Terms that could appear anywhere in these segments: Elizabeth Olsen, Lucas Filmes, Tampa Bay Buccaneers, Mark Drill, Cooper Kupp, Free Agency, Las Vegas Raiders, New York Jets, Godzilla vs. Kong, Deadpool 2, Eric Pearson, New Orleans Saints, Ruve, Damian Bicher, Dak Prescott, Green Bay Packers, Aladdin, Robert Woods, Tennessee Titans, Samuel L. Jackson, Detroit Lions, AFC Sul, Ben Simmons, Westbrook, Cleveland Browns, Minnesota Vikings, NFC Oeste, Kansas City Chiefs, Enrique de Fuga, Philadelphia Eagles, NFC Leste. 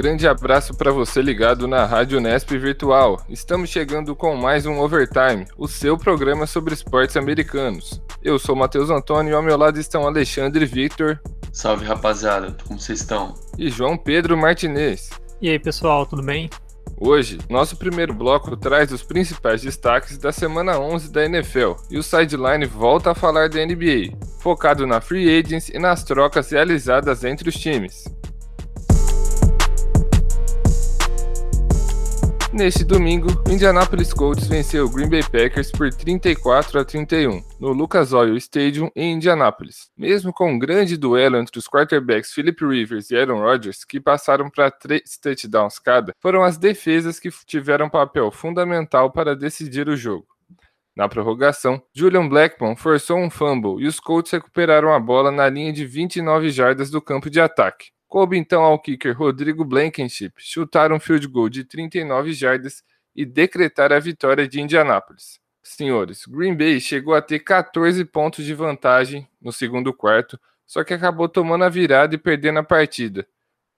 grande abraço para você ligado na Rádio Unesp Virtual. Estamos chegando com mais um Overtime, o seu programa sobre esportes americanos. Eu sou Matheus Antônio e ao meu lado estão Alexandre e Victor. Salve rapaziada, como vocês estão? E João Pedro Martinez. E aí pessoal, tudo bem? Hoje, nosso primeiro bloco traz os principais destaques da semana 11 da NFL e o Sideline volta a falar da NBA, focado na Free Agents e nas trocas realizadas entre os times. Neste domingo, o Indianapolis Colts venceu o Green Bay Packers por 34-31 no Lucas Oil Stadium em Indianapolis. Mesmo com um grande duelo entre os quarterbacks Philip Rivers e Aaron Rodgers, que passaram para 3 touchdowns cada, foram as defesas que tiveram papel fundamental para decidir o jogo. Na prorrogação, Julian Blackmon forçou um fumble e os Colts recuperaram a bola na linha de 29 jardas do campo de ataque. Coube então ao kicker Rodrigo Blankenship chutar um field goal de 39 jardas e decretar a vitória de Indianápolis. Senhores, Green Bay chegou a ter 14 pontos de vantagem no segundo quarto, só que acabou tomando a virada e perdendo a partida.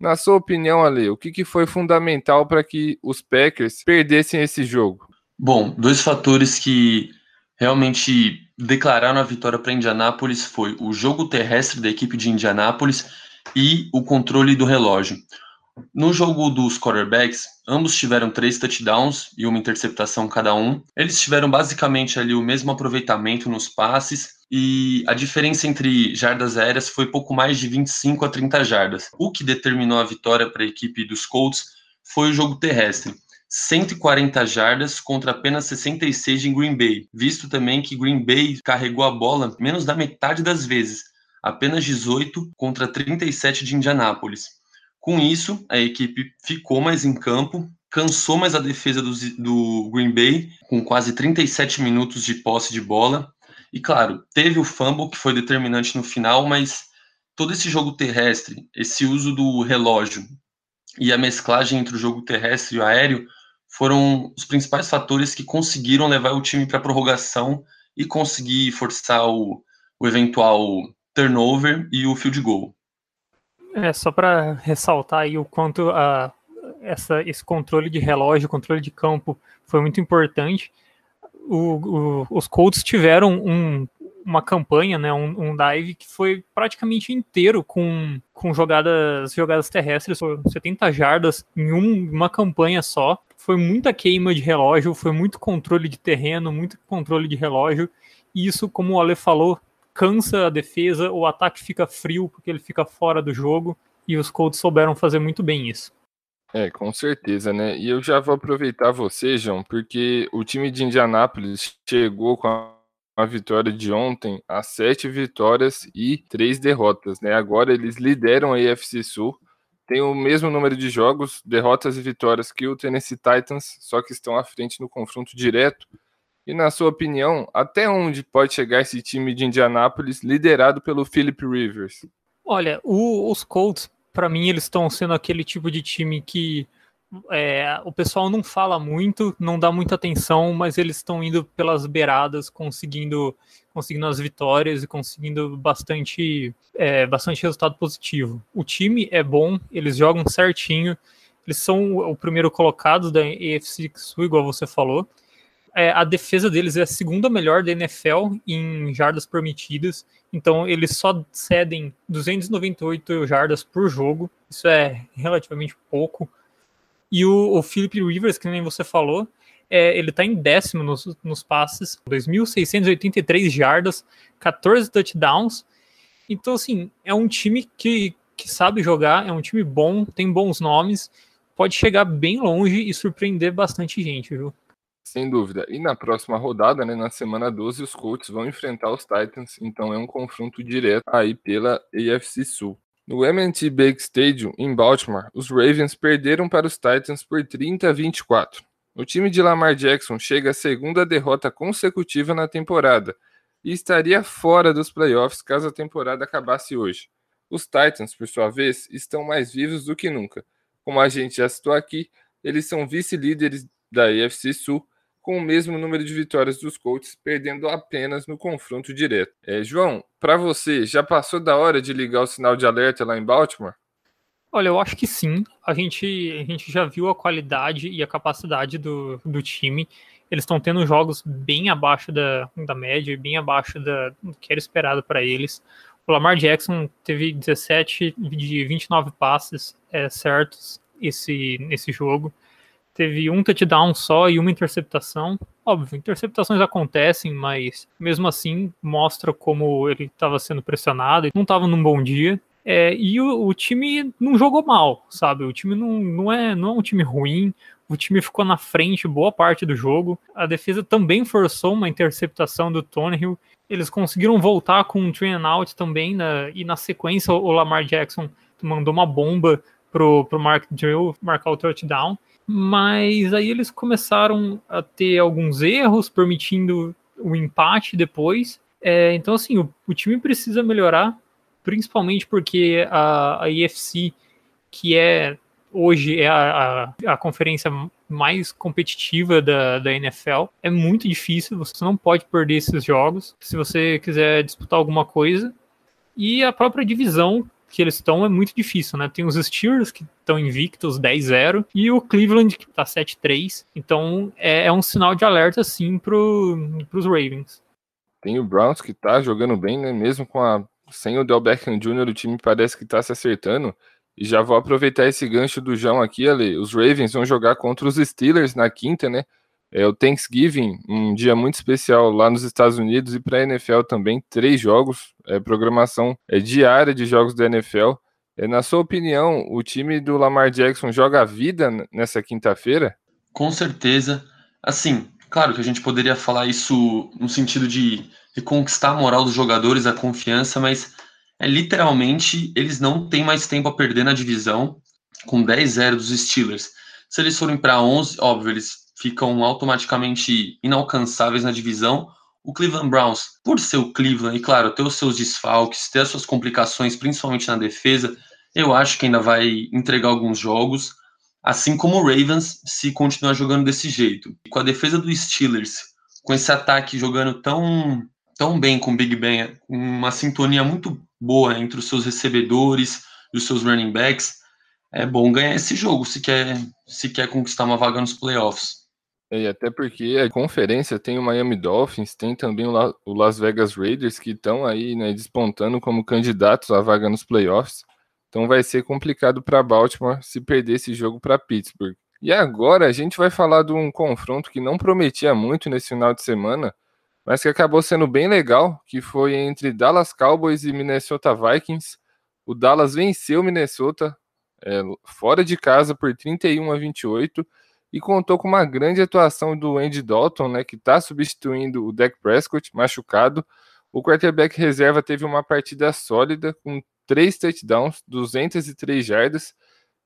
Na sua opinião, Ale, o que foi fundamental para que os Packers perdessem esse jogo? Bom, dois fatores que realmente declararam a vitória para Indianápolis foi o jogo terrestre da equipe de Indianápolis e o controle do relógio. No jogo dos quarterbacks, ambos tiveram 3 touchdowns e uma interceptação cada um. Eles tiveram basicamente ali o mesmo aproveitamento nos passes e a diferença entre jardas aéreas foi pouco mais de 25 a 30 jardas. O que determinou a vitória para a equipe dos Colts foi o jogo terrestre. 140 jardas contra apenas 66 em Green Bay, visto também que Green Bay carregou a bola menos da metade das vezes. Apenas 18 contra 37 de Indianápolis. Com isso, a equipe ficou mais em campo, cansou mais a defesa do Green Bay, com quase 37 minutos de posse de bola. E claro, teve o fumble, que foi determinante no final, mas todo esse jogo terrestre, esse uso do relógio e a mesclagem entre o jogo terrestre e o aéreo foram os principais fatores que conseguiram levar o time para a prorrogação e conseguir forçar o eventual turnover e o field goal. Só para ressaltar aí o quanto esse controle de relógio, controle de campo foi muito importante. Os Colts tiveram uma campanha, né, um dive que foi praticamente inteiro com jogadas terrestres, 70 jardas em uma campanha só. Foi muita queima de relógio, foi muito controle de terreno, muito controle de relógio. E isso, como o Ale falou, cansa a defesa, o ataque fica frio porque ele fica fora do jogo e os Colts souberam fazer muito bem isso. Com certeza, né? E eu já vou aproveitar você, João, porque o time de Indianápolis chegou com a vitória de ontem a 7 vitórias e 3 derrotas, né? Agora eles lideram a AFC Sul, tem o mesmo número de jogos, derrotas e vitórias que o Tennessee Titans, só que estão à frente no confronto direto. E na sua opinião, até onde pode chegar esse time de Indianápolis liderado pelo Philip Rivers? Olha, os Colts, para mim, eles estão sendo aquele tipo de time que o pessoal não fala muito, não dá muita atenção, mas eles estão indo pelas beiradas, conseguindo as vitórias e conseguindo bastante resultado positivo. O time é bom, eles jogam certinho, eles são o primeiro colocado da AFC Sul, igual você falou. A defesa deles é a segunda melhor da NFL em jardas permitidas, então eles só cedem 298 jardas por jogo, isso é relativamente pouco. E o Philip Rivers, que nem você falou, ele está em 10º nos passes, 2.683 jardas, 14 touchdowns. Então, assim, é um time que sabe jogar, é um time bom, tem bons nomes, pode chegar bem longe e surpreender bastante gente, viu? Sem dúvida. E na próxima rodada, né, na semana 12, os Colts vão enfrentar os Titans, então é um confronto direto aí pela AFC Sul. No M&T Bank Stadium, em Baltimore, os Ravens perderam para os Titans por 30-24. O time de Lamar Jackson chega à segunda derrota consecutiva na temporada e estaria fora dos playoffs caso a temporada acabasse hoje. Os Titans, por sua vez, estão mais vivos do que nunca. Como a gente já citou aqui, eles são vice-líderes da AFC Sul, com o mesmo número de vitórias dos Colts, perdendo apenas no confronto direto. João, para você, já passou da hora de ligar o sinal de alerta lá em Baltimore? Olha, eu acho que sim. A gente já viu a qualidade e a capacidade do time. Eles estão tendo jogos bem abaixo da média, bem abaixo do que era esperado para eles. O Lamar Jackson teve 17 de 29 passes certos nesse jogo. Teve um touchdown só e uma interceptação. Óbvio, interceptações acontecem, mas mesmo assim mostra como ele estava sendo pressionado. Não estava num bom dia. E o time não jogou mal, sabe? O time não é um time ruim, o time ficou na frente boa parte do jogo. A defesa também forçou uma interceptação do Tannehill. Eles conseguiram voltar com um three and out também, e na sequência o Lamar Jackson mandou uma bomba pro Mark Drill marcar o touchdown. Mas aí eles começaram a ter alguns erros, permitindo o empate depois. Então assim, o time precisa melhorar, principalmente porque a AFC, que hoje é a conferência mais competitiva da NFL, é muito difícil, você não pode perder esses jogos se você quiser disputar alguma coisa. E a própria divisão que eles estão é muito difícil, né? Tem os Steelers, que estão invictos, 10-0, e o Cleveland, que está 7-3. Então é um sinal de alerta, sim, para os Ravens. Tem o Browns, que está jogando bem, né? Mesmo sem o Del Beckham Jr., o time parece que está se acertando. E já vou aproveitar esse gancho do João aqui, Ale. Os Ravens vão jogar contra os Steelers na quinta, né? É o Thanksgiving, um dia muito especial lá nos Estados Unidos, e para a NFL também, 3 jogos. Programação diária de jogos da NFL. Na sua opinião, o time do Lamar Jackson joga a vida nessa quinta-feira? Com certeza. Assim, claro que a gente poderia falar isso no sentido de conquistar a moral dos jogadores, a confiança, mas literalmente eles não têm mais tempo a perder na divisão com 10-0 dos Steelers. Se eles forem para 11, óbvio, eles ficam automaticamente inalcançáveis na divisão. O Cleveland Browns, por ser o Cleveland, e claro, ter os seus desfalques, ter as suas complicações, principalmente na defesa, eu acho que ainda vai entregar alguns jogos, assim como o Ravens, se continuar jogando desse jeito. E com a defesa dos Steelers, com esse ataque jogando tão bem com o Big Ben, uma sintonia muito boa entre os seus recebedores e os seus running backs, é bom ganhar esse jogo se quer conquistar uma vaga nos playoffs. E até porque a conferência tem o Miami Dolphins, tem também o Las Vegas Raiders, que estão aí, né, despontando como candidatos à vaga nos playoffs. Então vai ser complicado para Baltimore se perder esse jogo para Pittsburgh. E agora a gente vai falar de um confronto que não prometia muito nesse final de semana, mas que acabou sendo bem legal, que foi entre Dallas Cowboys e Minnesota Vikings. O Dallas venceu Minnesota fora de casa por 31-28 e contou com uma grande atuação do Andy Dalton, né, que está substituindo o Dak Prescott, machucado. O quarterback reserva teve uma partida sólida, com 3 touchdowns, 203 jardas.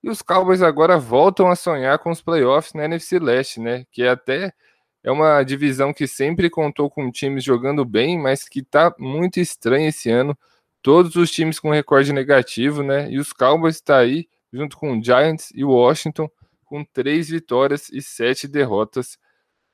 E os Cowboys agora voltam a sonhar com os playoffs na NFC Leste, né? Que é uma divisão que sempre contou com times jogando bem, mas que tá muito estranha esse ano. Todos os times com recorde negativo, né? E os Cowboys tá aí, junto com o Giants e o Washington, com 3 vitórias e 7 derrotas.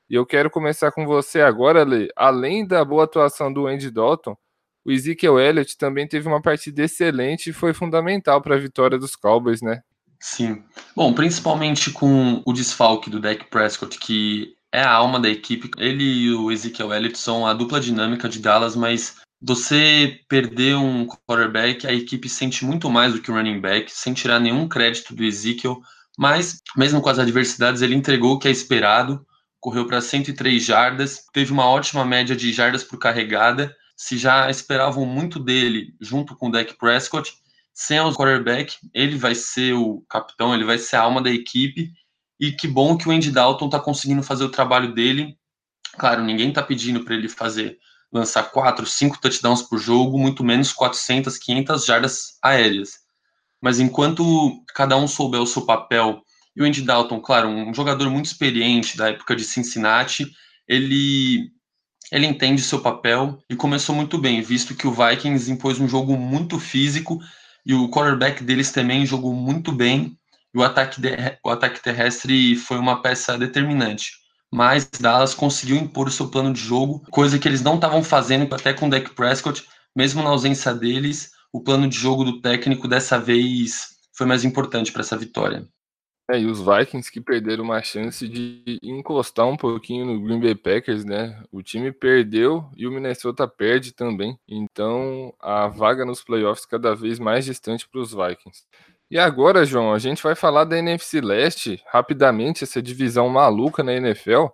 E eu quero começar com você agora, Lê. Além da boa atuação do Andy Dalton, o Ezekiel Elliott também teve uma partida excelente e foi fundamental para a vitória dos Cowboys, né? Sim. Bom, principalmente com o desfalque do Dak Prescott, que é a alma da equipe. Ele e o Ezekiel Elliott são a dupla dinâmica de Dallas, mas você perder um quarterback, a equipe sente muito mais do que o running back, sem tirar nenhum crédito do Ezekiel, mas mesmo com as adversidades, ele entregou o que é esperado, correu para 103 jardas, teve uma ótima média de jardas por carregada. Se já esperavam muito dele junto com o Dak Prescott, sem o quarterback, ele vai ser o capitão, ele vai ser a alma da equipe, e que bom que o Andy Dalton está conseguindo fazer o trabalho dele. Claro, ninguém está pedindo para ele lançar 4-5 touchdowns por jogo, muito menos 400, 500 jardas aéreas. Mas enquanto cada um souber o seu papel, e o Andy Dalton, claro, um jogador muito experiente da época de Cincinnati, ele entende seu papel e começou muito bem, visto que o Vikings impôs um jogo muito físico, e o quarterback deles também jogou muito bem, e o ataque terrestre foi uma peça determinante. Mas Dallas conseguiu impor o seu plano de jogo, coisa que eles não estavam fazendo até com o Dak Prescott, mesmo na ausência deles. O plano de jogo do técnico dessa vez foi mais importante para essa vitória. É, e os Vikings que perderam uma chance de encostar um pouquinho no Green Bay Packers, né? O time perdeu e o Minnesota perde também. Então, a vaga nos playoffs cada vez mais distante para os Vikings. E agora, João, a gente vai falar da NFC Leste, rapidamente, essa divisão maluca na NFL.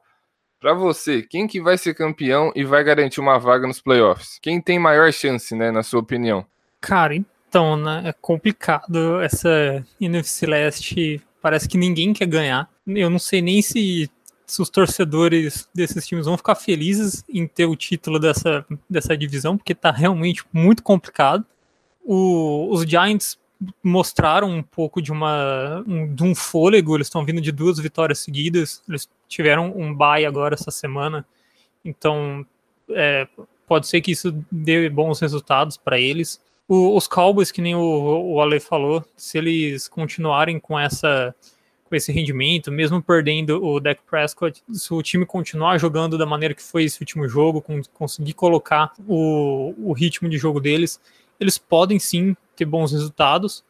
Para você, quem que vai ser campeão e vai garantir uma vaga nos playoffs? Quem tem maior chance, né, na sua opinião? Cara, então, né, é complicado essa NFC Leste... Parece que ninguém quer ganhar. Eu não sei nem se os torcedores desses times vão ficar felizes em ter o título dessa divisão, porque tá realmente muito complicado. Os Giants mostraram um pouco de um fôlego, eles estão vindo de 2 vitórias seguidas, eles tiveram um bye agora essa semana, então pode ser que isso dê bons resultados para eles. Os Cowboys, que nem o Ale falou, se eles continuarem com esse rendimento, mesmo perdendo o Dak Prescott, se o time continuar jogando da maneira que foi esse último jogo, conseguir colocar o ritmo de jogo deles, eles podem sim ter bons resultados.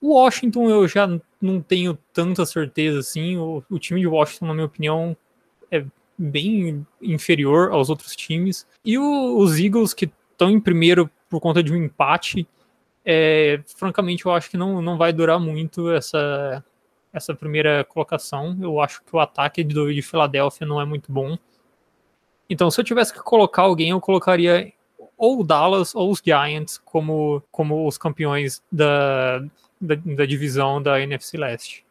O Washington eu já não tenho tanta certeza assim. O time de Washington, na minha opinião, é bem inferior aos outros times. E os Eagles, que estão em primeiro por conta de um empate, francamente eu acho que não vai durar muito essa primeira colocação. Eu acho que o ataque de Filadélfia não é muito bom. Então, se eu tivesse que colocar alguém, eu colocaria ou o Dallas ou os Giants como os campeões da divisão da NFC Leste.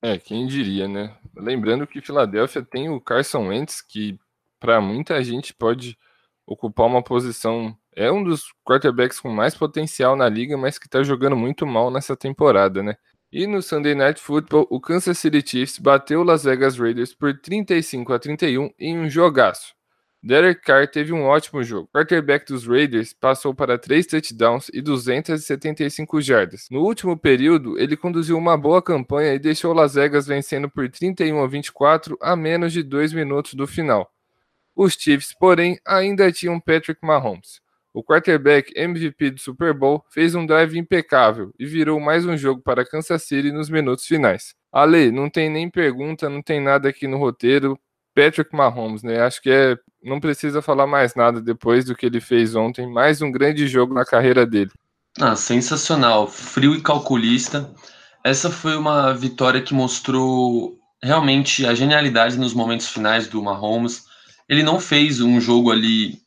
É, quem diria, né? Lembrando que Filadélfia tem o Carson Wentz, que para muita gente pode ocupar uma posição... É um dos quarterbacks com mais potencial na liga, mas que tá jogando muito mal nessa temporada, né? E no Sunday Night Football, o Kansas City Chiefs bateu o Las Vegas Raiders por 35-31 em um jogaço. Derek Carr teve um ótimo jogo. O quarterback dos Raiders passou para 3 touchdowns e 275 jardas. No último período, ele conduziu uma boa campanha e deixou Las Vegas vencendo por 31-24 a menos de 2 minutos do final. Os Chiefs, porém, ainda tinham Patrick Mahomes. O quarterback MVP do Super Bowl fez um drive impecável e virou mais um jogo para Kansas City nos minutos finais. Ale, não tem nem pergunta, não tem nada aqui no roteiro. Patrick Mahomes, né? Acho que não precisa falar mais nada depois do que ele fez ontem. Mais um grande jogo na carreira dele. Ah, sensacional. Frio e calculista. Essa foi uma vitória que mostrou realmente a genialidade nos momentos finais do Mahomes. Ele não fez um jogo ali...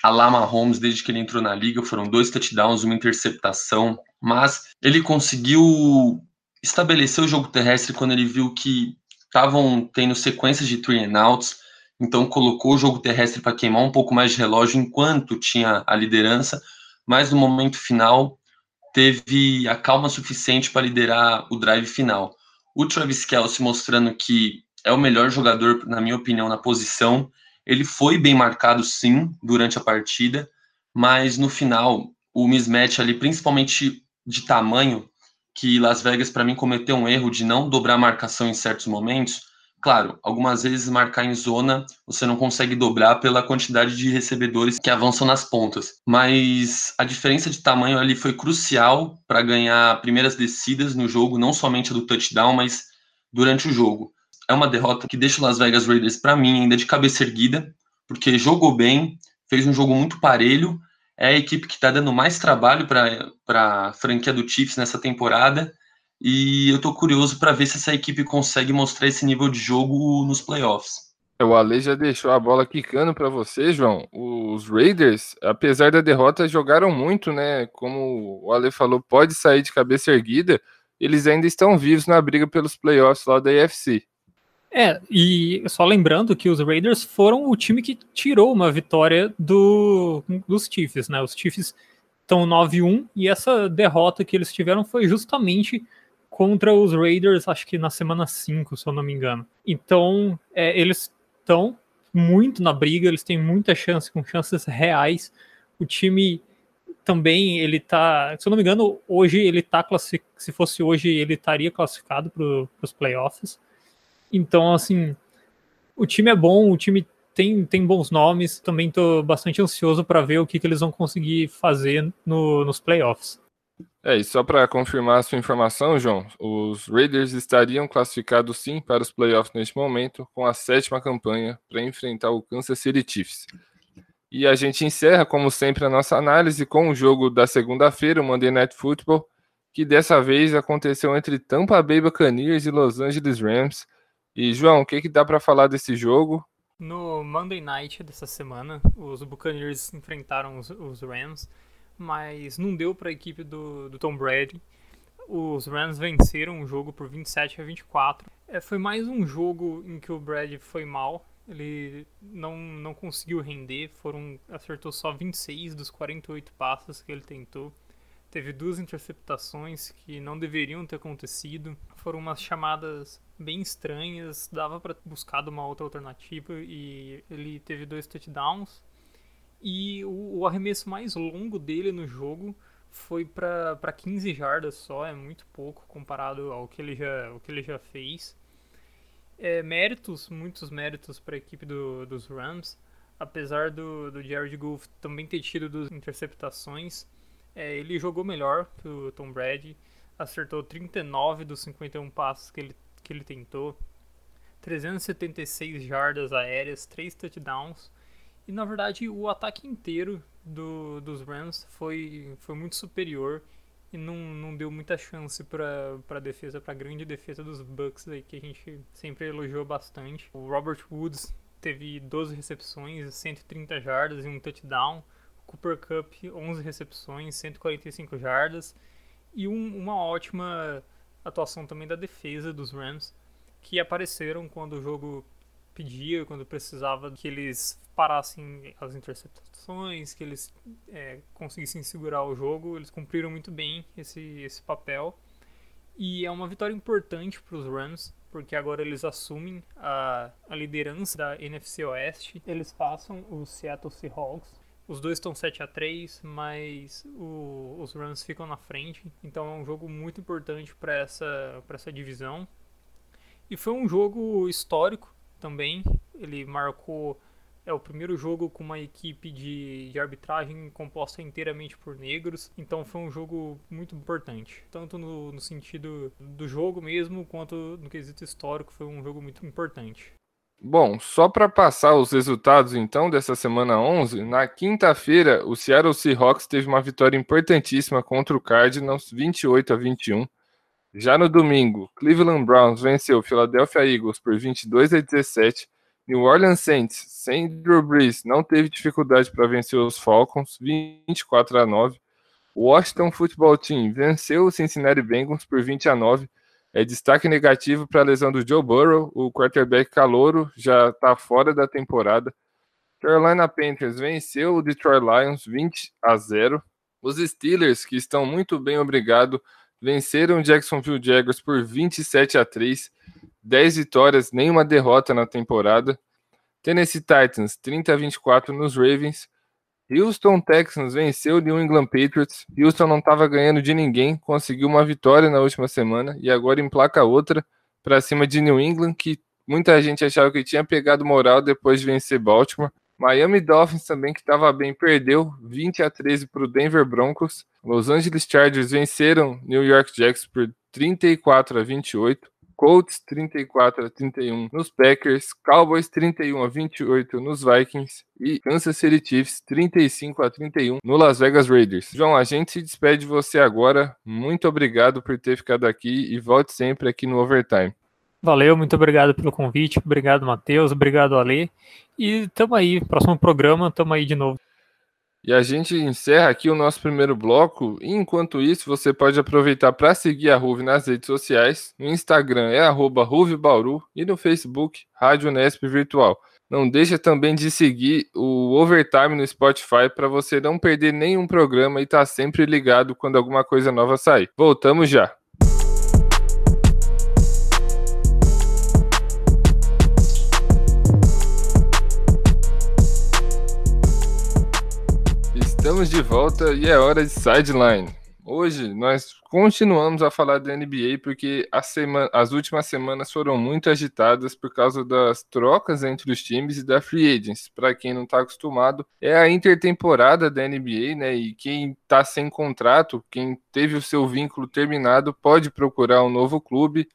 A Lamar Holmes, desde que ele entrou na liga, foram 2 touchdowns, uma interceptação, mas ele conseguiu estabelecer o jogo terrestre quando ele viu que estavam tendo sequências de three and outs, então colocou o jogo terrestre para queimar um pouco mais de relógio enquanto tinha a liderança, mas no momento final teve a calma suficiente para liderar o drive final. O Travis Kelce mostrando que é o melhor jogador, na minha opinião, na posição. Ele foi bem marcado, sim, durante a partida, mas no final, o mismatch ali, principalmente de tamanho, que Las Vegas, para mim, cometeu um erro de não dobrar a marcação em certos momentos. Claro, algumas vezes marcar em zona, você não consegue dobrar pela quantidade de recebedores que avançam nas pontas. Mas a diferença de tamanho ali foi crucial para ganhar primeiras descidas no jogo, não somente a do touchdown, mas durante o jogo. É uma derrota que deixa o Las Vegas Raiders, para mim, ainda de cabeça erguida, porque jogou bem, fez um jogo muito parelho, é a equipe que está dando mais trabalho para a franquia do Chiefs nessa temporada, e eu estou curioso para ver se essa equipe consegue mostrar esse nível de jogo nos playoffs. O Ale já deixou a bola quicando para você, João. Os Raiders, apesar da derrota, jogaram muito, né? Como o Ale falou, pode sair de cabeça erguida, eles ainda estão vivos na briga pelos playoffs lá da AFC. É, e só lembrando que os Raiders foram o time que tirou uma vitória dos Chiefs, né? Os Chiefs estão 9-1 e essa derrota que eles tiveram foi justamente contra os Raiders, acho que na semana 5, se eu não me engano. Então, eles estão muito na briga, eles têm muita chance, com chances reais. O time também, ele tá, se eu não me engano, hoje ele tá classificado, se fosse hoje ele estaria classificado para os playoffs. Então, assim, o time é bom, o time tem bons nomes, também estou bastante ansioso para ver o que eles vão conseguir fazer nos playoffs. É, e só para confirmar a sua informação, João, os Raiders estariam classificados sim para os playoffs neste momento, com a 7ª campanha para enfrentar o Kansas City Chiefs. E a gente encerra, como sempre, a nossa análise com o jogo da segunda-feira, o Monday Night Football, que dessa vez aconteceu entre Tampa Bay Buccaneers e Los Angeles Rams. E, João, o que dá para falar desse jogo? No Monday Night dessa semana, os Buccaneers enfrentaram os Rams, mas não deu para a equipe do Tom Brady. Os Rams venceram o jogo por 27-24. Foi mais um jogo em que o Brady foi mal. Ele não conseguiu render, acertou só 26 dos 48 passes que ele tentou. Teve 2 interceptações que não deveriam ter acontecido. Foram umas chamadas bem estranhas, dava para buscar uma outra alternativa, e ele teve 2 touchdowns. E o arremesso mais longo dele no jogo foi para 15 jardas só, é muito pouco comparado ao que ele já fez. Muitos méritos para a equipe dos Rams, apesar do Jared Goff também ter tido 2 interceptações. Ele jogou melhor que o Tom Brady, acertou 39 dos 51 passes que ele tentou, 376 jardas aéreas, 3 touchdowns, e na verdade o ataque inteiro dos Rams foi muito superior. E não deu muita chance para a grande defesa dos Bucks, aí, que a gente sempre elogiou bastante. O Robert Woods teve 12 recepções, 130 jardas e um touchdown. O Cooper Kupp, 11 recepções, 145 jardas. E uma ótima atuação também da defesa dos Rams, que apareceram quando o jogo pedia, quando precisava que eles parassem as interceptações, que eles conseguissem segurar o jogo. Eles cumpriram muito bem esse papel, e é uma vitória importante para os Rams, porque agora eles assumem a liderança da NFC Oeste. Eles passam o Seattle Seahawks, os dois estão 7-3, mas os Rams ficam na frente, então é um jogo muito importante para essa divisão. E foi um jogo histórico também. Ele marcou o primeiro jogo com uma equipe de arbitragem composta inteiramente por negros, então foi um jogo muito importante, tanto no sentido do jogo mesmo, quanto no quesito histórico. Foi um jogo muito importante. Bom, só para passar os resultados então dessa semana 11, na quinta-feira o Seattle Seahawks teve uma vitória importantíssima contra o Cardinals, 28-21. Já no domingo, Cleveland Browns venceu o Philadelphia Eagles por 22-17. New Orleans Saints, sem Drew Brees, não teve dificuldade para vencer os Falcons, 24-9. O Washington Football Team venceu o Cincinnati Bengals por 20-9. É destaque negativo para a lesão do Joe Burrow, o quarterback calouro já está fora da temporada. Carolina Panthers venceu o Detroit Lions, 20-0. Os Steelers, que estão muito bem, obrigado, venceram o Jacksonville Jaguars por 27-3, 10 vitórias, nenhuma derrota na temporada. Tennessee Titans, 30-24 nos Ravens. Houston Texans venceu o New England Patriots. Houston não estava ganhando de ninguém, conseguiu uma vitória na última semana e agora emplaca outra para cima de New England, que muita gente achava que tinha pegado moral depois de vencer Baltimore. Miami Dolphins também, que estava bem, perdeu 20-13 para o Denver Broncos. Los Angeles Chargers venceram New York Jets por 34-28. Colts 34-31 nos Packers, Cowboys 31-28 nos Vikings e Kansas City Chiefs 35-31 no Las Vegas Raiders. João, a gente se despede de você agora. Muito obrigado por ter ficado aqui e volte sempre aqui no Overtime. Valeu, muito obrigado pelo convite, obrigado Matheus, obrigado Ale, e tamo aí, próximo programa, tamo aí de novo. E a gente encerra aqui o nosso primeiro bloco, e enquanto isso você pode aproveitar para seguir a Ruve nas redes sociais. No Instagram é @RuveBauru e no Facebook Rádio Unesp Virtual. Não deixa também de seguir o Overtime no Spotify para você não perder nenhum programa e estar sempre ligado quando alguma coisa nova sair. Voltamos já! Estamos de volta e é hora de Sideline. Hoje nós continuamos a falar da NBA porque as últimas semanas foram muito agitadas por causa das trocas entre os times e da Free Agents. Para quem não está acostumado, é a intertemporada da NBA, né? E quem está sem contrato, quem teve o seu vínculo terminado, pode procurar um novo clube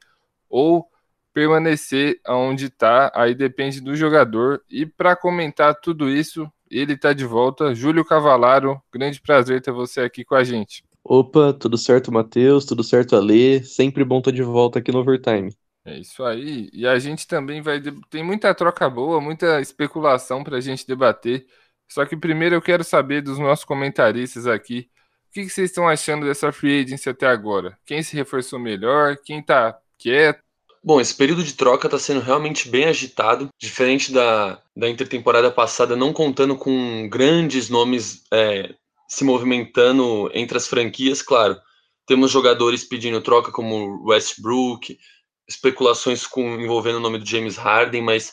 ou permanecer onde está. Aí depende do jogador. E para comentar tudo isso, ele está de volta. Júlio Cavalaro, grande prazer ter você aqui com a gente. Opa, tudo certo, Matheus? Tudo certo, Ale? Sempre bom estar de volta aqui no Overtime. É isso aí. E a gente também tem muita troca boa, muita especulação para a gente debater. Só que primeiro eu quero saber dos nossos comentaristas aqui. O que vocês estão achando dessa free agency até agora? Quem se reforçou melhor? Quem está quieto? Bom, esse período de troca está sendo realmente bem agitado, diferente da intertemporada passada, não contando com grandes nomes se movimentando entre as franquias, claro. Temos jogadores pedindo troca como Westbrook, especulações envolvendo o nome do James Harden, mas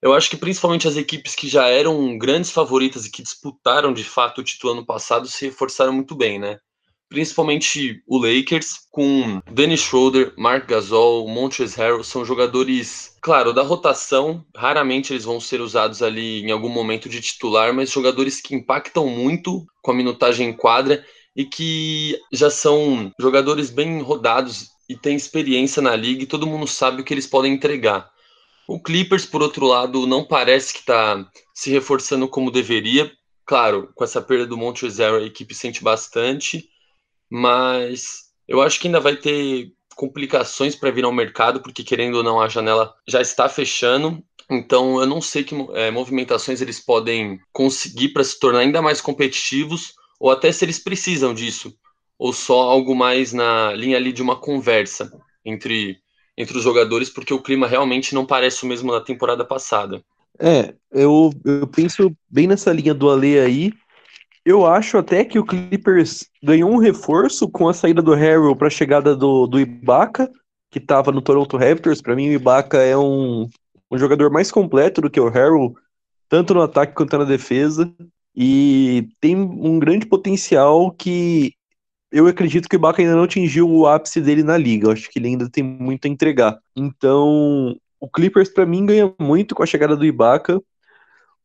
eu acho que principalmente as equipes que já eram grandes favoritas e que disputaram de fato o título ano passado se reforçaram muito bem, né? Principalmente o Lakers, com Dennis Schroeder, Mark Gasol, Montrezl Harrell, são jogadores, claro, da rotação, raramente eles vão ser usados ali em algum momento de titular, mas jogadores que impactam muito com a minutagem em quadra e que já são jogadores bem rodados e têm experiência na liga e todo mundo sabe o que eles podem entregar. O Clippers, por outro lado, não parece que está se reforçando como deveria, claro, com essa perda do Montrezl Harrell a equipe sente bastante, mas eu acho que ainda vai ter complicações para vir ao mercado, porque querendo ou não a janela já está fechando, então eu não sei que movimentações eles podem conseguir para se tornar ainda mais competitivos, ou até se eles precisam disso, ou só algo mais na linha ali de uma conversa entre os jogadores, porque o clima realmente não parece o mesmo da temporada passada. Eu penso bem nessa linha do Ale aí. Eu acho até que o Clippers ganhou um reforço com a saída do Harrell para a chegada do Ibaka, que estava no Toronto Raptors. Para mim, o Ibaka é um jogador mais completo do que o Harrell, tanto no ataque quanto na defesa. E tem um grande potencial que eu acredito que o Ibaka ainda não atingiu o ápice dele na liga. Eu acho que ele ainda tem muito a entregar. Então, o Clippers, para mim, ganha muito com a chegada do Ibaka.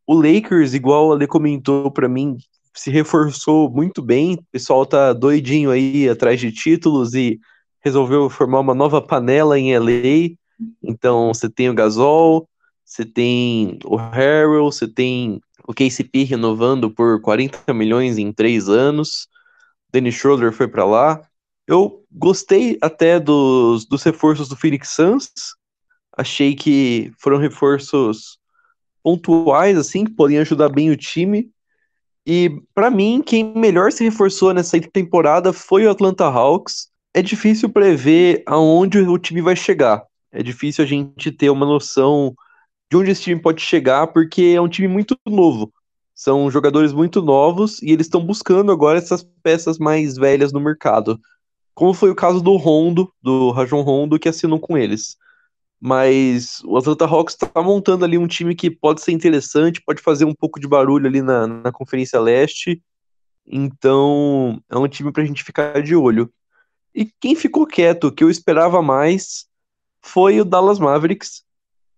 O Lakers, igual o Ale comentou para mim, se reforçou muito bem, o pessoal tá doidinho aí atrás de títulos e resolveu formar uma nova panela em LA, então você tem o Gasol, você tem o Harrell, você tem o KCP renovando por 40 milhões em 3 anos, Dennis Schroeder foi para lá, eu gostei até dos reforços do Phoenix Suns, achei que foram reforços pontuais, assim, que podem ajudar bem o time. E, para mim, quem melhor se reforçou nessa temporada foi o Atlanta Hawks. É difícil prever aonde o time vai chegar. É difícil a gente ter uma noção de onde esse time pode chegar, porque é um time muito novo. São jogadores muito novos e eles estão buscando agora essas peças mais velhas no mercado. Como foi o caso do Rajon Rondo, que assinou com eles. Mas o Atlanta Hawks está montando ali um time que pode ser interessante, pode fazer um pouco de barulho ali na Conferência Leste. Então, é um time para a gente ficar de olho. E quem ficou quieto, que eu esperava mais, foi o Dallas Mavericks.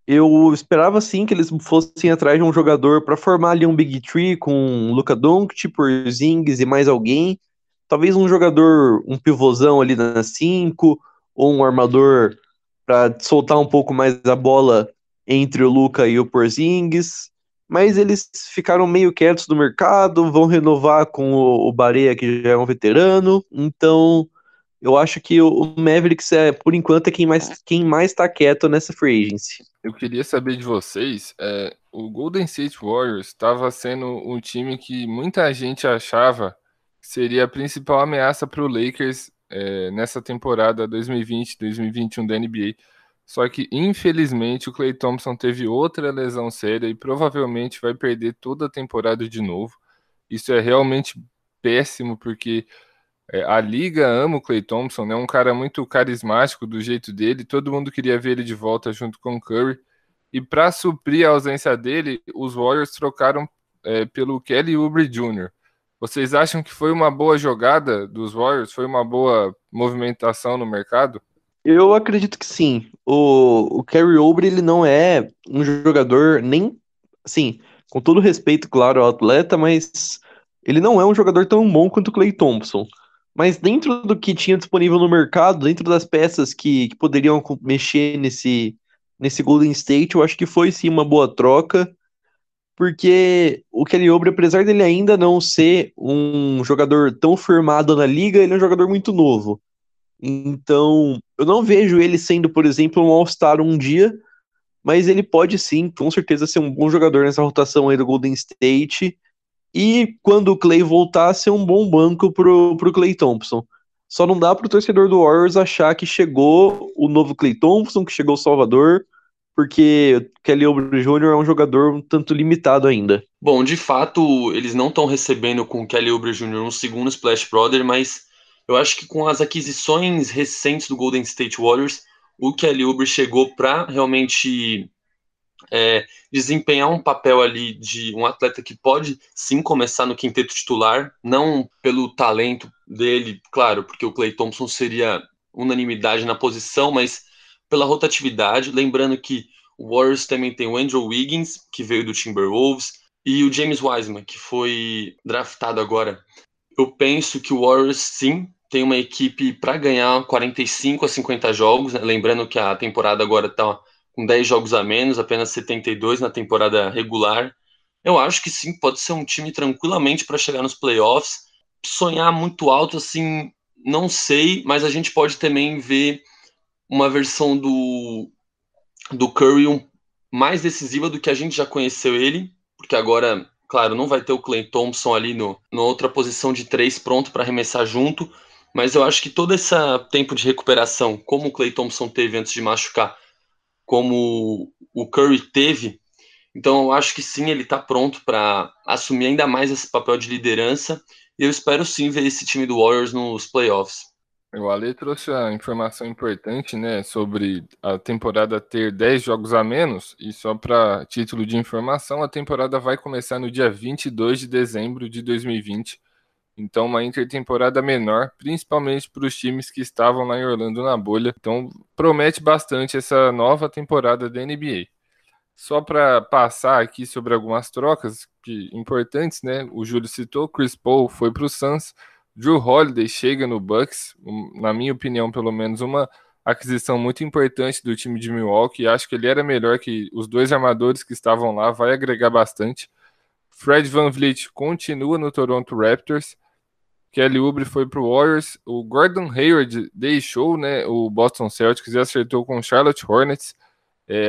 Eu esperava, sim, que eles fossem atrás de um jogador para formar ali um Big Three com Luka Doncic, Porzingis e mais alguém. Talvez um jogador, um pivôzão ali na 5, ou um armador para soltar um pouco mais a bola entre o Luka e o Porzingis, mas eles ficaram meio quietos no mercado, vão renovar com o Barea, que já é um veterano, então eu acho que o Mavericks, por enquanto, é quem mais está quieto nessa free agency. Eu queria saber de vocês, o Golden State Warriors estava sendo um time que muita gente achava que seria a principal ameaça para o Lakers nessa temporada 2020-2021 da NBA, só que infelizmente o Klay Thompson teve outra lesão séria e provavelmente vai perder toda a temporada de novo. Isso é realmente péssimo porque a liga ama o Klay Thompson, né? Um cara muito carismático do jeito dele, todo mundo queria ver ele de volta junto com o Curry, e para suprir a ausência dele, os Warriors trocaram pelo Kelly Oubre Jr., Vocês acham que foi uma boa jogada dos Warriors? Foi uma boa movimentação no mercado? Eu acredito que sim. O Kerry Obre, ele não é um jogador nem... Assim, com todo respeito, claro, ao atleta, mas ele não é um jogador tão bom quanto o Klay Thompson. Mas dentro do que tinha disponível no mercado, dentro das peças que poderiam mexer nesse Golden State, eu acho que foi sim uma boa troca, porque o Kelly Oubre, apesar dele ainda não ser um jogador tão firmado na liga, ele é um jogador muito novo. Então, eu não vejo ele sendo, por exemplo, um All-Star um dia, mas ele pode sim, com certeza, ser um bom jogador nessa rotação aí do Golden State, e quando o Klay voltar, ser um bom banco pro Klay Thompson. Só não dá pro torcedor do Warriors achar que chegou o novo Klay Thompson, que chegou o Salvador, porque o Kelly Oubre Jr. é um jogador um tanto limitado ainda. Bom, de fato, eles não estão recebendo com o Kelly Oubre Jr. um segundo Splash Brother, mas eu acho que com as aquisições recentes do Golden State Warriors, o Kelly Oubre chegou para realmente desempenhar um papel ali de um atleta que pode sim começar no quinteto titular, não pelo talento dele, claro, porque o Klay Thompson seria unanimidade na posição, mas pela rotatividade, lembrando que o Warriors também tem o Andrew Wiggins, que veio do Timberwolves, e o James Wiseman, que foi draftado agora. Eu penso que o Warriors sim tem uma equipe para ganhar 45 a 50 jogos, né? Lembrando que a temporada agora está com 10 jogos a menos, apenas 72 na temporada regular. Eu acho que sim, pode ser um time tranquilamente para chegar nos playoffs. Sonhar muito alto, assim, não sei, mas a gente pode também ver uma versão do Curry mais decisiva do que a gente já conheceu ele, porque agora, claro, não vai ter o Klay Thompson ali na outra posição de 3 pronto para arremessar junto, mas eu acho que todo esse tempo de recuperação, como o Klay Thompson teve antes de machucar, como o Curry teve, então eu acho que sim, ele está pronto para assumir ainda mais esse papel de liderança, e eu espero sim ver esse time do Warriors nos playoffs. O Ale trouxe a informação importante, né, sobre a temporada ter 10 jogos a menos, e só para título de informação, a temporada vai começar no dia 22 de dezembro de 2020, então uma intertemporada menor, principalmente para os times que estavam lá em Orlando na bolha. Então promete bastante essa nova temporada da NBA. Só para passar aqui sobre algumas trocas importantes, né? O Júlio citou, Chris Paul foi para o Suns, Drew Holiday chega no Bucks, na minha opinião pelo menos uma aquisição muito importante do time de Milwaukee, acho que ele era melhor que os dois armadores que estavam lá, vai agregar bastante. Fred VanVleet continua no Toronto Raptors, Kelly Oubre foi para o Warriors, o Gordon Hayward deixou, né, o Boston Celtics e acertou com o Charlotte Hornets,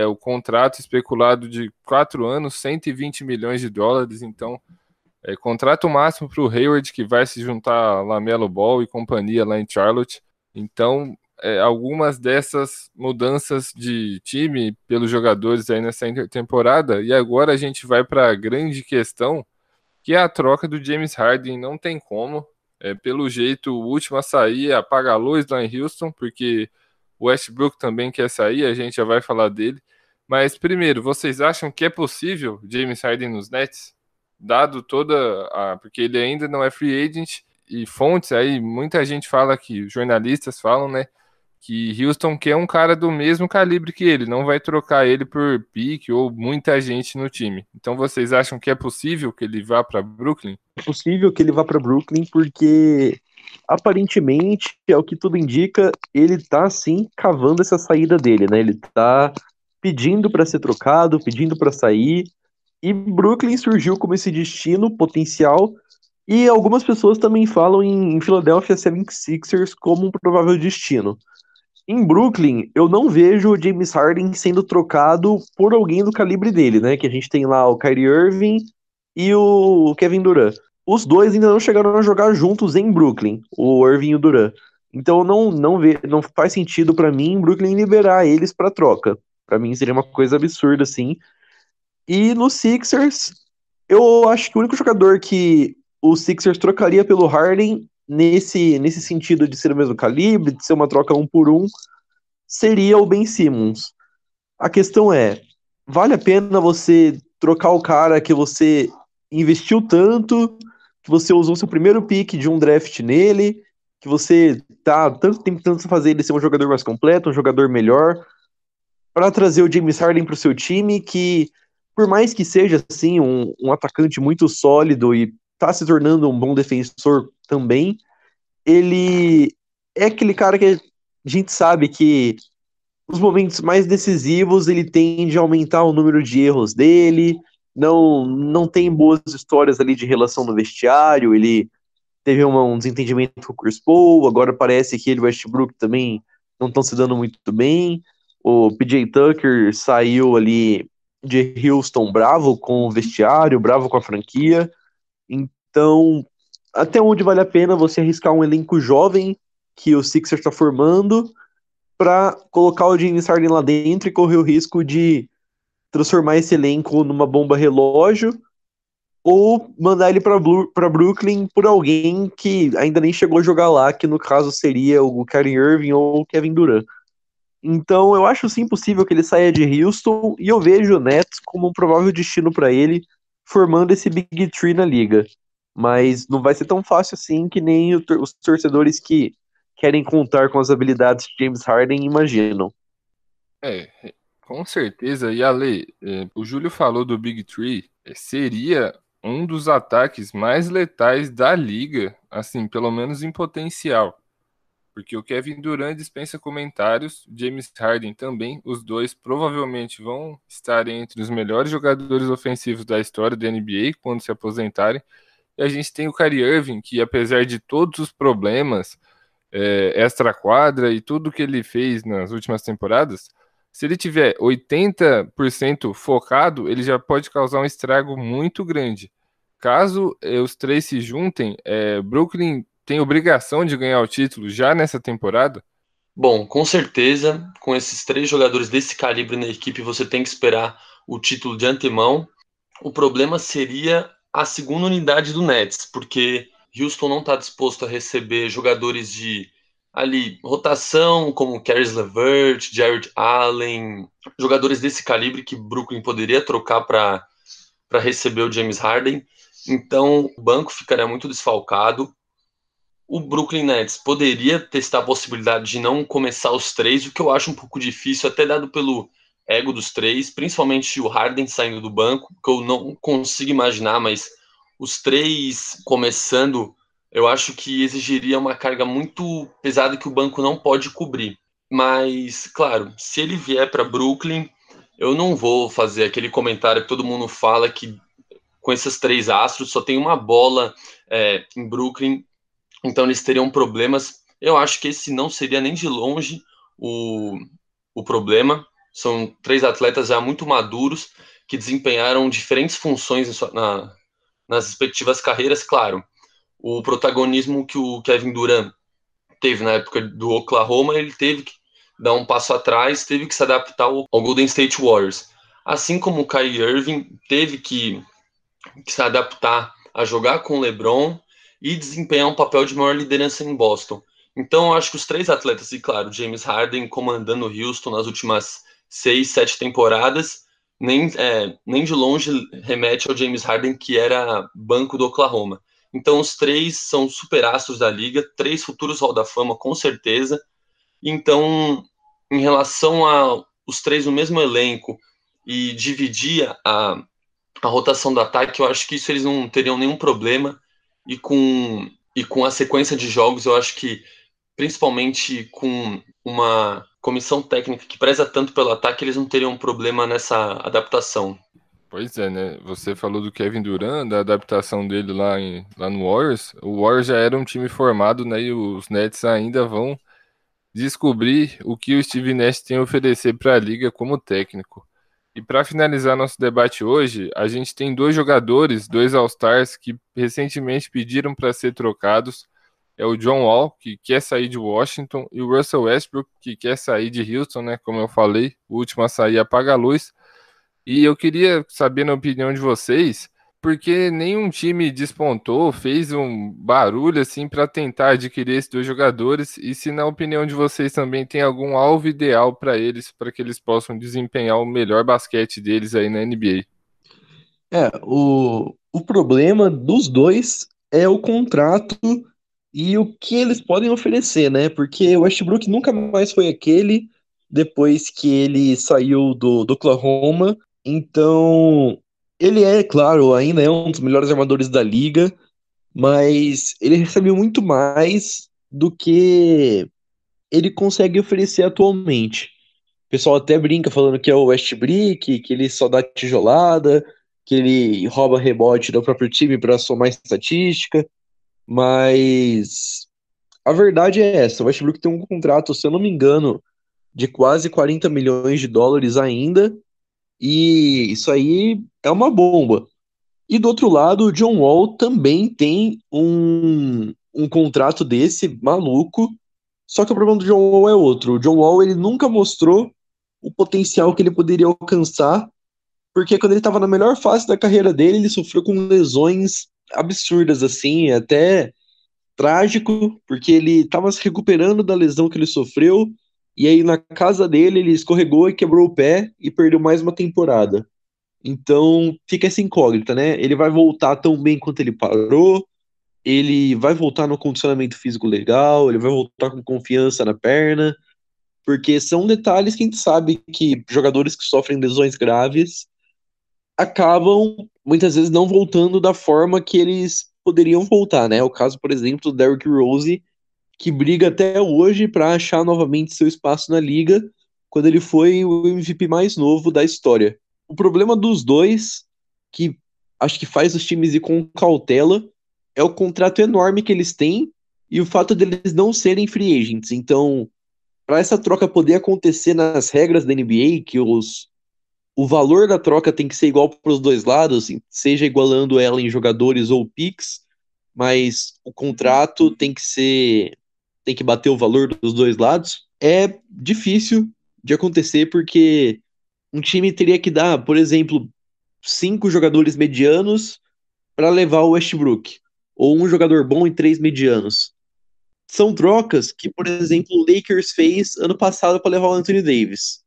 o contrato especulado de 4 anos, 120 milhões de dólares, então contrato máximo para o Hayward, que vai se juntar a LaMelo Ball e companhia lá em Charlotte. Então algumas dessas mudanças de time pelos jogadores aí nessa intertemporada, e agora a gente vai para a grande questão, que é a troca do James Harden. Não tem como, pelo jeito o último a sair apaga a luz lá em Houston, porque o Westbrook também quer sair, a gente já vai falar dele, mas primeiro, vocês acham que é possível James Harden nos Nets? Dado porque ele ainda não é free agent, e fontes aí, muita gente fala que, jornalistas falam, né, que Houston quer um cara do mesmo calibre que ele, não vai trocar ele por pique ou muita gente no time. Então vocês acham que é possível que ele vá para Brooklyn? É possível que ele vá para Brooklyn, porque aparentemente, ao que tudo indica, ele tá sim cavando essa saída dele, né? Ele tá pedindo para ser trocado, pedindo para sair. E Brooklyn surgiu como esse destino potencial, e algumas pessoas também falam em Philadelphia 76ers como um provável destino. Em Brooklyn, eu não vejo o James Harden sendo trocado por alguém do calibre dele, né? Que a gente tem lá o Kyrie Irving e o Kevin Durant. Os dois ainda não chegaram a jogar juntos em Brooklyn, o Irving e o Durant. Então não faz sentido para mim Brooklyn liberar eles para troca. Para mim seria uma coisa absurda, assim. E no Sixers, eu acho que o único jogador que o Sixers trocaria pelo Harden, nesse sentido de ser o mesmo calibre, de ser uma troca 1 por 1, seria o Ben Simmons. A questão é, vale a pena você trocar o cara que você investiu tanto, que você usou seu primeiro pick de um draft nele, que você tá tanto tentando fazer ele ser um jogador mais completo, um jogador melhor, para trazer o James Harden para o seu time, que por mais que seja assim, um atacante muito sólido e tá se tornando um bom defensor também, ele é aquele cara que a gente sabe que nos momentos mais decisivos ele tende a aumentar o número de erros dele, não tem boas histórias ali de relação no vestiário, ele teve um desentendimento com o Chris Paul, agora parece que ele e o Westbrook também não estão se dando muito bem, o PJ Tucker saiu ali de Houston bravo com o vestiário, bravo com a franquia. Então, até onde vale a pena você arriscar um elenco jovem que o Sixers está formando para colocar o James Harden lá dentro e correr o risco de transformar esse elenco numa bomba relógio, ou mandar ele para Brooklyn por alguém que ainda nem chegou a jogar lá, que no caso seria o Kyrie Irving ou o Kevin Durant. Então, eu acho sim possível que ele saia de Houston, e eu vejo o Nets como um provável destino para ele, formando esse Big Three na liga. Mas não vai ser tão fácil assim que nem os torcedores que querem contar com as habilidades de James Harden imaginam. Com certeza. E Ale, o Júlio falou do Big Three, seria um dos ataques mais letais da liga, assim, pelo menos em potencial. Porque o Kevin Durant dispensa comentários, James Harden também, os dois provavelmente vão estar entre os melhores jogadores ofensivos da história da NBA quando se aposentarem, e a gente tem o Kyrie Irving, que apesar de todos os problemas, extra-quadra e tudo que ele fez nas últimas temporadas, se ele tiver 80% focado, ele já pode causar um estrago muito grande. Caso os três se juntem, Brooklyn tem obrigação de ganhar o título já nessa temporada? Bom, com certeza, com esses três jogadores desse calibre na equipe, você tem que esperar o título de antemão. O problema seria a segunda unidade do Nets, porque Houston não está disposto a receber jogadores de rotação, como Caris LeVert, Jared Allen, jogadores desse calibre que Brooklyn poderia trocar para receber o James Harden. Então, o banco ficaria muito desfalcado. O Brooklyn Nets poderia testar a possibilidade de não começar os três, o que eu acho um pouco difícil, até dado pelo ego dos três, principalmente o Harden saindo do banco, que eu não consigo imaginar, mas os três começando, eu acho que exigiria uma carga muito pesada que o banco não pode cobrir. Mas, claro, se ele vier para Brooklyn, eu não vou fazer aquele comentário que todo mundo fala que com esses três astros só tem uma bola em Brooklyn, então eles teriam problemas. Eu acho que esse não seria nem de longe o problema. São três atletas já muito maduros, que desempenharam diferentes funções nas respectivas carreiras. Claro, o protagonismo que o Kevin Durant teve na época do Oklahoma, ele teve que dar um passo atrás, teve que se adaptar ao Golden State Warriors. Assim como o Kyrie Irving teve que se adaptar a jogar com o LeBron e desempenhar um papel de maior liderança em Boston. Então, eu acho que os três atletas, e claro, James Harden comandando o Houston nas últimas 6, 7 temporadas, nem de longe remete ao James Harden, que era banco do Oklahoma. Então, os três são super astros da liga, três futuros Hall da Fama, com certeza. Então, em relação a os três no mesmo elenco e dividir a rotação do ataque, eu acho que isso eles não teriam nenhum problema. E com a sequência de jogos, eu acho que, principalmente com uma comissão técnica que preza tanto pelo ataque, eles não teriam problema nessa adaptação. Pois é, né? Você falou do Kevin Durant, da adaptação dele lá no Warriors. O Warriors já era um time formado, né? E os Nets ainda vão descobrir o que o Steve Nash tem a oferecer para a liga como técnico. E para finalizar nosso debate hoje, a gente tem dois jogadores, dois All-Stars, que recentemente pediram para ser trocados. É o John Wall, que quer sair de Washington, e o Russell Westbrook, que quer sair de Houston, né? Como eu falei, o último a sair apaga a luz. E eu queria saber na opinião de vocês, porque nenhum time despontou, fez um barulho assim para tentar adquirir esses dois jogadores, e se na opinião de vocês também tem algum alvo ideal para eles, para que eles possam desempenhar o melhor basquete deles aí na NBA. O problema dos dois é o contrato e o que eles podem oferecer, né? Porque o Westbrook nunca mais foi aquele depois que ele saiu do Oklahoma. Então, ele é, claro, ainda é um dos melhores armadores da liga, mas ele recebeu muito mais do que ele consegue oferecer atualmente. O pessoal até brinca falando que é o Westbrook, que ele só dá tijolada, que ele rouba rebote do próprio time para somar estatística, mas a verdade é essa, o Westbrook tem um contrato, se eu não me engano, de quase 40 milhões de dólares ainda, e isso aí é uma bomba. E do outro lado, o John Wall também tem um contrato desse maluco, só que o problema do John Wall é outro. O John Wall, ele nunca mostrou o potencial que ele poderia alcançar, porque quando ele estava na melhor fase da carreira dele, ele sofreu com lesões absurdas, assim, até trágico, porque ele estava se recuperando da lesão que ele sofreu, e aí na casa dele ele escorregou e quebrou o pé e perdeu mais uma temporada. Então fica essa incógnita, né? Ele vai voltar tão bem quanto ele parou? Ele vai voltar no condicionamento físico legal, ele vai voltar com confiança na perna, porque são detalhes que a gente sabe que jogadores que sofrem lesões graves acabam, muitas vezes, não voltando da forma que eles poderiam voltar, né? O caso, por exemplo, do Derrick Rose, que briga até hoje para achar novamente seu espaço na liga, quando ele foi o MVP mais novo da história. O problema dos dois, que acho que faz os times ir com cautela, é o contrato enorme que eles têm e o fato deles não serem free agents. Então, para essa troca poder acontecer nas regras da NBA, que o valor da troca tem que ser igual para os dois lados, seja igualando ela em jogadores ou picks, mas o contrato tem que bater o valor dos dois lados. É difícil de acontecer porque um time teria que dar, por exemplo, 5 jogadores medianos para levar o Westbrook, ou um jogador bom e 3 medianos. São trocas que, por exemplo, o Lakers fez ano passado para levar o Anthony Davis.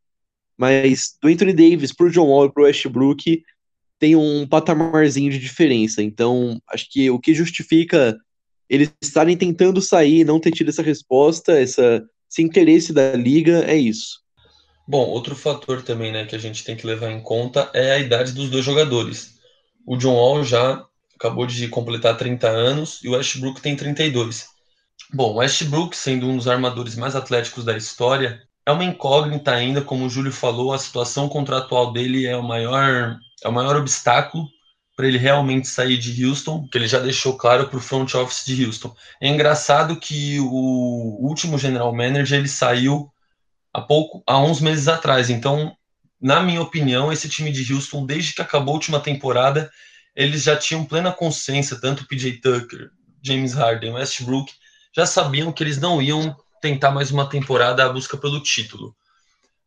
Mas do Anthony Davis para o John Wall e para o Westbrook tem um patamarzinho de diferença. Então, acho que o que justifica eles estarem tentando sair e não ter tido essa resposta, esse interesse da liga, é isso. Bom, outro fator também, né, que a gente tem que levar em conta é a idade dos dois jogadores. O John Wall já acabou de completar 30 anos, e o Westbrook tem 32. Bom, o Westbrook, sendo um dos armadores mais atléticos da história, é uma incógnita ainda, como o Júlio falou, a situação contratual dele é o maior obstáculo para ele realmente sair de Houston, que ele já deixou claro para o front office de Houston. É engraçado que o último general manager ele saiu há uns meses atrás, então, na minha opinião, esse time de Houston, desde que acabou a última temporada, eles já tinham plena consciência, tanto o PJ Tucker, James Harden, Westbrook, já sabiam que eles não iam tentar mais uma temporada à busca pelo título.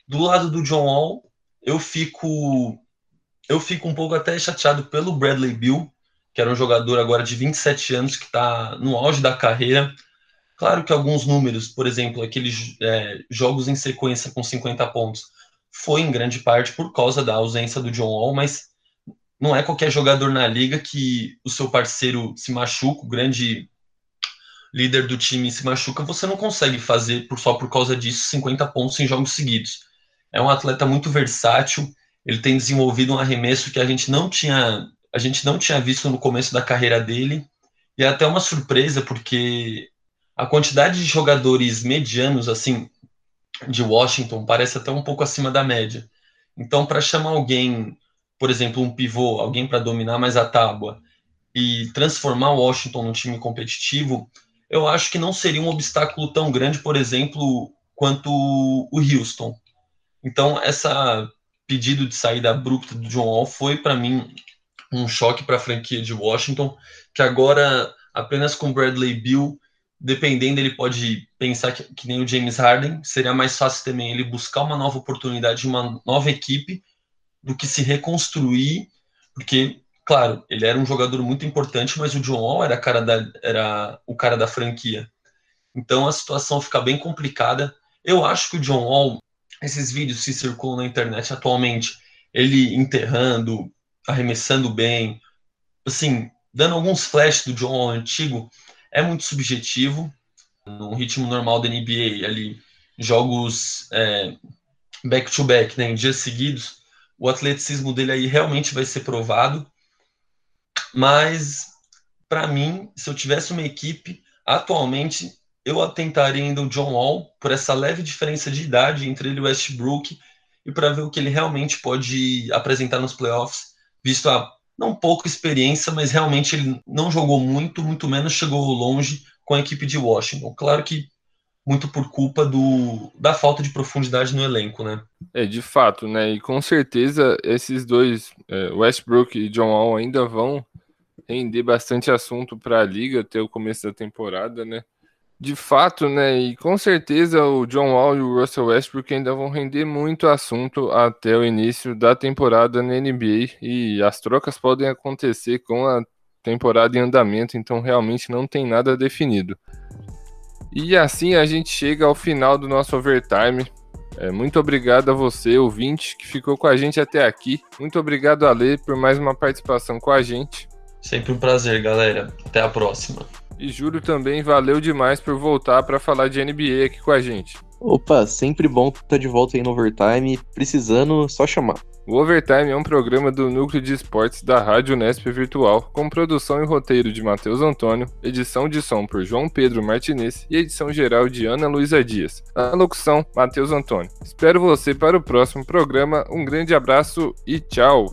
Do lado do John Wall, eu fico um pouco até chateado pelo Bradley Beal, que era um jogador agora de 27 anos, que está no auge da carreira. Claro que alguns números, por exemplo, aqueles jogos em sequência com 50 pontos, foi em grande parte por causa da ausência do John Wall, mas não é qualquer jogador na liga que o seu parceiro se machuca, o grande líder do time se machuca, você não consegue fazer só por causa disso 50 pontos em jogos seguidos. É um atleta muito versátil, ele tem desenvolvido um arremesso que a gente não tinha visto no começo da carreira dele, e é até uma surpresa porque a quantidade de jogadores medianos assim de Washington parece até um pouco acima da média. Então, para chamar alguém, por exemplo, um pivô, alguém para dominar mais a tábua e transformar o Washington num time competitivo, eu acho que não seria um obstáculo tão grande, por exemplo, quanto o Houston. Então, esse pedido de saída abrupta do John Wall foi, para mim, um choque para a franquia de Washington, que agora, apenas com Bradley Beal, dependendo, ele pode pensar que nem o James Harden, seria mais fácil também ele buscar uma nova oportunidade, uma nova equipe, do que se reconstruir, porque, claro, ele era um jogador muito importante, mas o John Wall era o cara da franquia. Então a situação fica bem complicada. Eu acho que o John Wall, esses vídeos que circulam na internet atualmente, ele enterrando, arremessando bem, assim, dando alguns flashes do John antigo, é muito subjetivo. No ritmo normal da NBA, ali, jogos back-to-back, né, em dias seguidos, o atleticismo dele aí realmente vai ser provado. Mas, para mim, se eu tivesse uma equipe, atualmente, eu atentaria ainda o John Wall por essa leve diferença de idade entre ele e o Westbrook, e para ver o que ele realmente pode apresentar nos playoffs, visto a não pouca experiência, mas realmente ele não jogou muito, muito menos chegou longe com a equipe de Washington. Claro que muito por culpa da falta de profundidade no elenco, né? É, de fato, né? E com certeza esses dois, Westbrook e John Wall, ainda vão render bastante assunto para a liga até o começo da temporada, né? De fato, né? E com certeza o John Wall e o Russell Westbrook ainda vão render muito assunto até o início da temporada na NBA, e as trocas podem acontecer com a temporada em andamento, então realmente não tem nada definido. E assim a gente chega ao final do nosso Overtime. Muito obrigado a você, ouvinte, que ficou com a gente até aqui. Muito obrigado, Ale, por mais uma participação com a gente. Sempre um prazer, galera. Até a próxima. E Júlio também, valeu demais por voltar para falar de NBA aqui com a gente. Opa, sempre bom estar de volta aí no Overtime, precisando, só chamar. O Overtime é um programa do Núcleo de Esportes da Rádio Unesp Virtual, com produção e roteiro de Matheus Antônio, edição de som por João Pedro Martinez e edição geral de Ana Luísa Dias. A locução, Matheus Antônio. Espero você para o próximo programa, um grande abraço e tchau!